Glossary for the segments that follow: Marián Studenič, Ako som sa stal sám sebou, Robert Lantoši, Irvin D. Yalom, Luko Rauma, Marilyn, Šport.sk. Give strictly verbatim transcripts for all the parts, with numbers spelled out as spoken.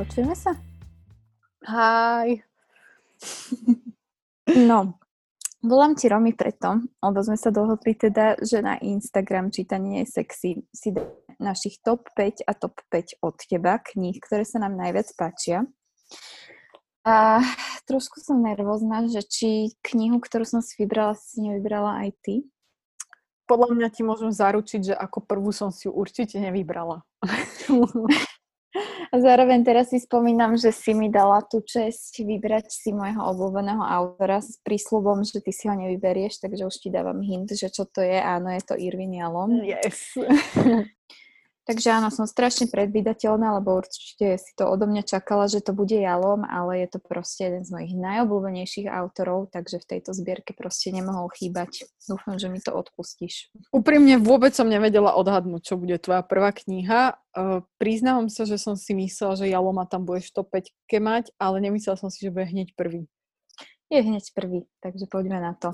Počujeme sa? Hi. No, volám ti Romy preto, lebo sme sa dohodli teda, že na Instagram čítanie je sexy. Si našich top päť a top päť od teba kníh, ktoré sa nám najviac páčia. A trošku som nervózna, že či knihu, ktorú som si vybrala, si nevybrala aj ty? Podľa mňa ti môžem zaručiť, že ako prvú som si ju určite nevybrala. A zároveň teraz si spomínam, že si mi dala tú česť vybrať si môjho obľúbeného autora s prísľubom, že ty si ho nevyberieš, takže už ti dávam hint, že čo to je. Áno, je to Irvin Yalom. Yes. Takže áno, som strašne predvídateľná, lebo určite si to odo mňa čakala, že to bude Yalom, ale je to proste jeden z mojich najobľúbenejších autorov, takže v tejto zbierke proste nemohol chýbať. Dúfam, že mi to odpustíš. Úprimne vôbec som nevedela odhadnúť, čo bude tvoja prvá kniha. Uh, priznávam sa, že som si myslela, že Yaloma tam budeš v top päťke mať, ale nemyslela som si, že bude hneď prvý. Je hneď prvý, takže poďme na to.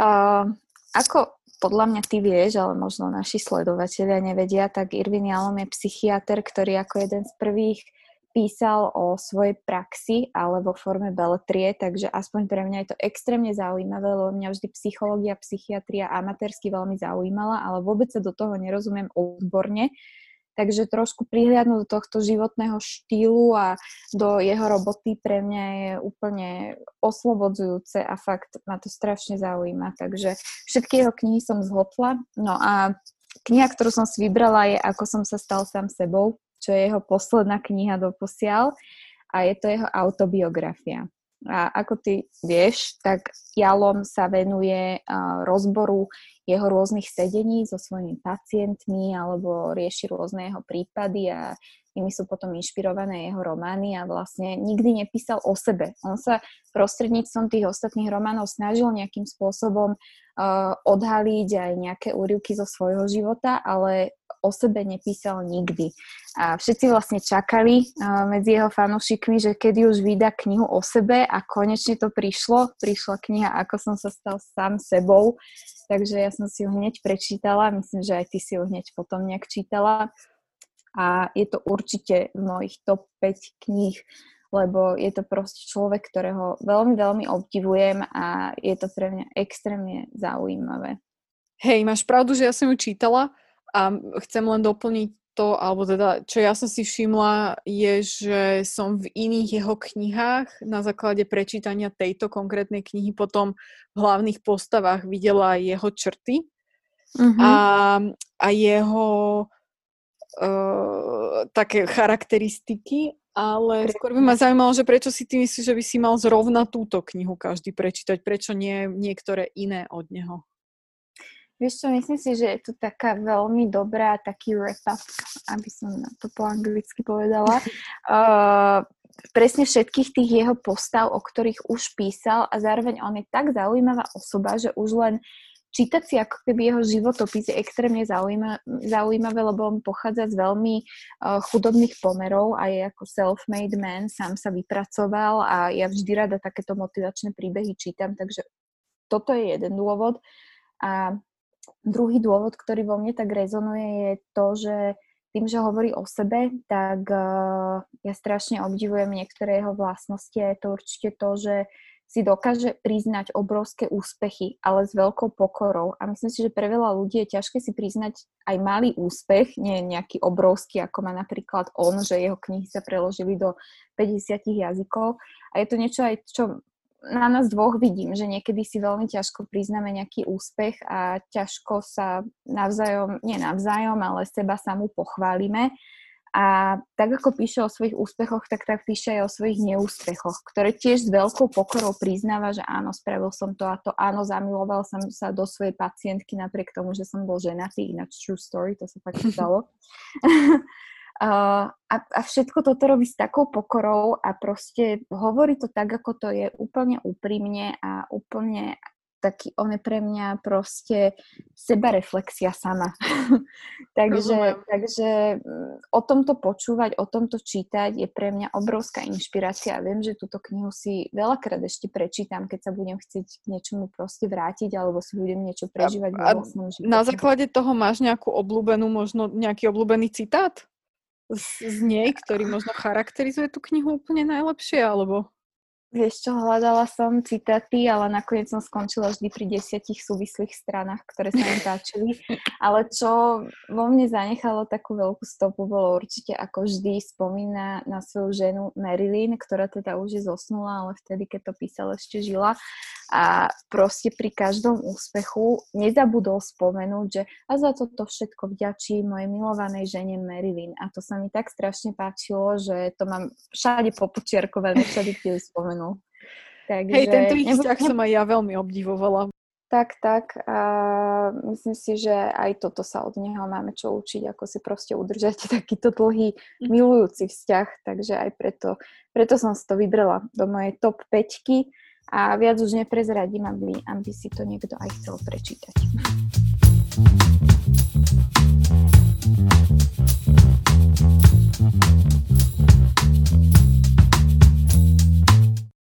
Uh, ako podľa mňa ty vieš, ale možno naši sledovatelia nevedia, tak Irvin Yalom je psychiater, ktorý ako jeden z prvých písal o svojej praxi, ale vo forme beletrie, takže aspoň pre mňa je to extrémne zaujímavé, lebo mňa vždy psychológia, psychiatria amatérsky veľmi zaujímala, ale vôbec sa do toho nerozumiem odborne. Takže trošku prihliadnúť do tohto životného štýlu a do jeho roboty pre mňa je úplne oslobodzujúce a fakt ma to strašne zaujíma. Takže všetky jeho knihy som zhotla. No a kniha, ktorú som si vybrala, je Ako som sa stal sám sebou, čo je jeho posledná kniha doposiaľ a je to jeho autobiografia. A ako ty vieš, tak Yalom sa venuje rozboru jeho rôznych sedení so svojimi pacientmi alebo rieši rôzne jeho prípady a nimi sú potom inšpirované jeho romány a vlastne nikdy nepísal o sebe. On sa prostredníctvom tých ostatných románov snažil nejakým spôsobom uh, odhaliť aj nejaké úryvky zo svojho života, ale o sebe nepísal nikdy. A všetci vlastne čakali uh, medzi jeho fanúšikmi, že kedy už vydá knihu o sebe a konečne to prišlo. Prišla kniha Ako som sa stal sám sebou. Takže ja som si ju hneď prečítala. Myslím, že aj ty si ju hneď potom nejak čítala. A je to určite v mojich top päť kníh, lebo je to proste človek, ktorého veľmi, veľmi obdivujem a je to pre mňa extrémne zaujímavé. Hej, máš pravdu, že ja som ju čítala a chcem len doplniť to, alebo teda, čo ja som si všimla, je, že som v iných jeho knihách na základe prečítania tejto konkrétnej knihy potom v hlavných postavách videla jeho črty uh-huh. a, a jeho... Uh, také charakteristiky, ale skôr by ma zaujímalo, že prečo si ty myslíš, že by si mal zrovna túto knihu každý prečítať, prečo nie niektoré iné od neho? Vieš čo, myslím si, že je to taká veľmi dobrá, taký wrap-up, aby som to po anglicky povedala. Uh, presne všetkých tých jeho postav, o ktorých už písal a zároveň on je tak zaujímavá osoba, že už len čítať si ako keby jeho životopis je extrémne zaujímavé, zaujímavé, lebo on pochádza z veľmi uh, chudobných pomerov a je ako self-made man, sám sa vypracoval a ja vždy rada takéto motivačné príbehy čítam, takže toto je jeden dôvod. A druhý dôvod, ktorý vo mne tak rezonuje, je to, že tým, že hovorí o sebe, tak uh, ja strašne obdivujem niektoré jeho vlastnosti a je to určite to, že si dokáže priznať obrovské úspechy, ale s veľkou pokorou. A myslím si, že pre veľa ľudí je ťažké si priznať aj malý úspech, nie nejaký obrovský, ako má napríklad on, že jeho knihy sa preložili do päťdesiat jazykov. A je to niečo aj, čo na nás dvoch vidím, že niekedy si veľmi ťažko priznáme nejaký úspech a ťažko sa navzájom, nie navzájom, ale seba samú pochválime. A tak, ako píše o svojich úspechoch, tak tak píše aj o svojich neúspechoch, ktoré tiež s veľkou pokorou priznáva, že áno, spravil som to a to, áno, zamiloval som sa do svojej pacientky napriek tomu, že som bol ženatý, ináč true story, to sa fakt stalo. a, a všetko toto robí s takou pokorou a proste hovorí to tak, ako to je, úplne úprimne a úplne... taký, on je pre mňa proste sebareflexia sama. takže, takže o tomto počúvať, o tomto čítať je pre mňa obrovská inšpirácia a viem, že túto knihu si veľakrát ešte prečítam, keď sa budem chcieť k niečomu proste vrátiť alebo si budem niečo prežívať a, vo vlastnom živote. Na základe toho máš nejakú obľúbenú, možno nejaký obľúbený citát? z nej, ktorý možno charakterizuje tú knihu úplne najlepšie, alebo... Vieš čo, hľadala som citáty, ale nakoniec som skončila vždy pri desiatich súvislých stranách, ktoré sa mi páčili. Ale čo vo mne zanechalo takú veľkú stopu, bolo určite ako vždy spomína na svoju ženu Marilyn, ktorá teda už je zosnula, ale vtedy, keď to písala, ešte žila. A proste pri každom úspechu nezabudol spomenúť, že a za toto všetko vďačí mojej milovanej žene Marilyn. A to sa mi tak strašne páčilo, že to mám všade popočiarkované, všade kde spomenúť. Takže, hej, tento ich vzťah som aj ja veľmi obdivovala. Tak, tak. A myslím si, že aj toto sa od neho máme čo učiť, ako si proste udržať takýto dlhý, milujúci vzťah. Takže aj preto, preto som si to vybrala do mojej top päťky a viac už neprezradím, aby, aby si to niekto aj chcel prečítať.